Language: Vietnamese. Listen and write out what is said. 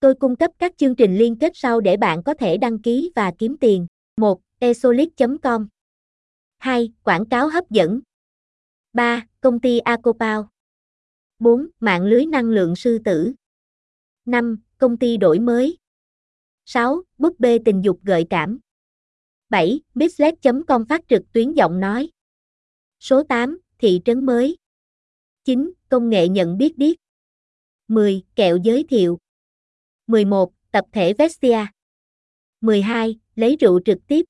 Tôi cung cấp các chương trình liên kết sau để bạn có thể đăng ký và kiếm tiền. 1. exoclick.com 2. Quảng cáo hấp dẫn 3. Công ty Acopower 4. Mạng lưới năng lượng sư tử 5. Công ty đổi mới 6. Búp bê tình dục gợi cảm 7. misslettr.com phát trực tuyến giọng nói Số 8. Thị trấn mới 9. Công nghệ nhận biết điếc 10. Kẹo giới thiệu 11. Tập thể Vestiaire 12. Lấy rượu trực tiếp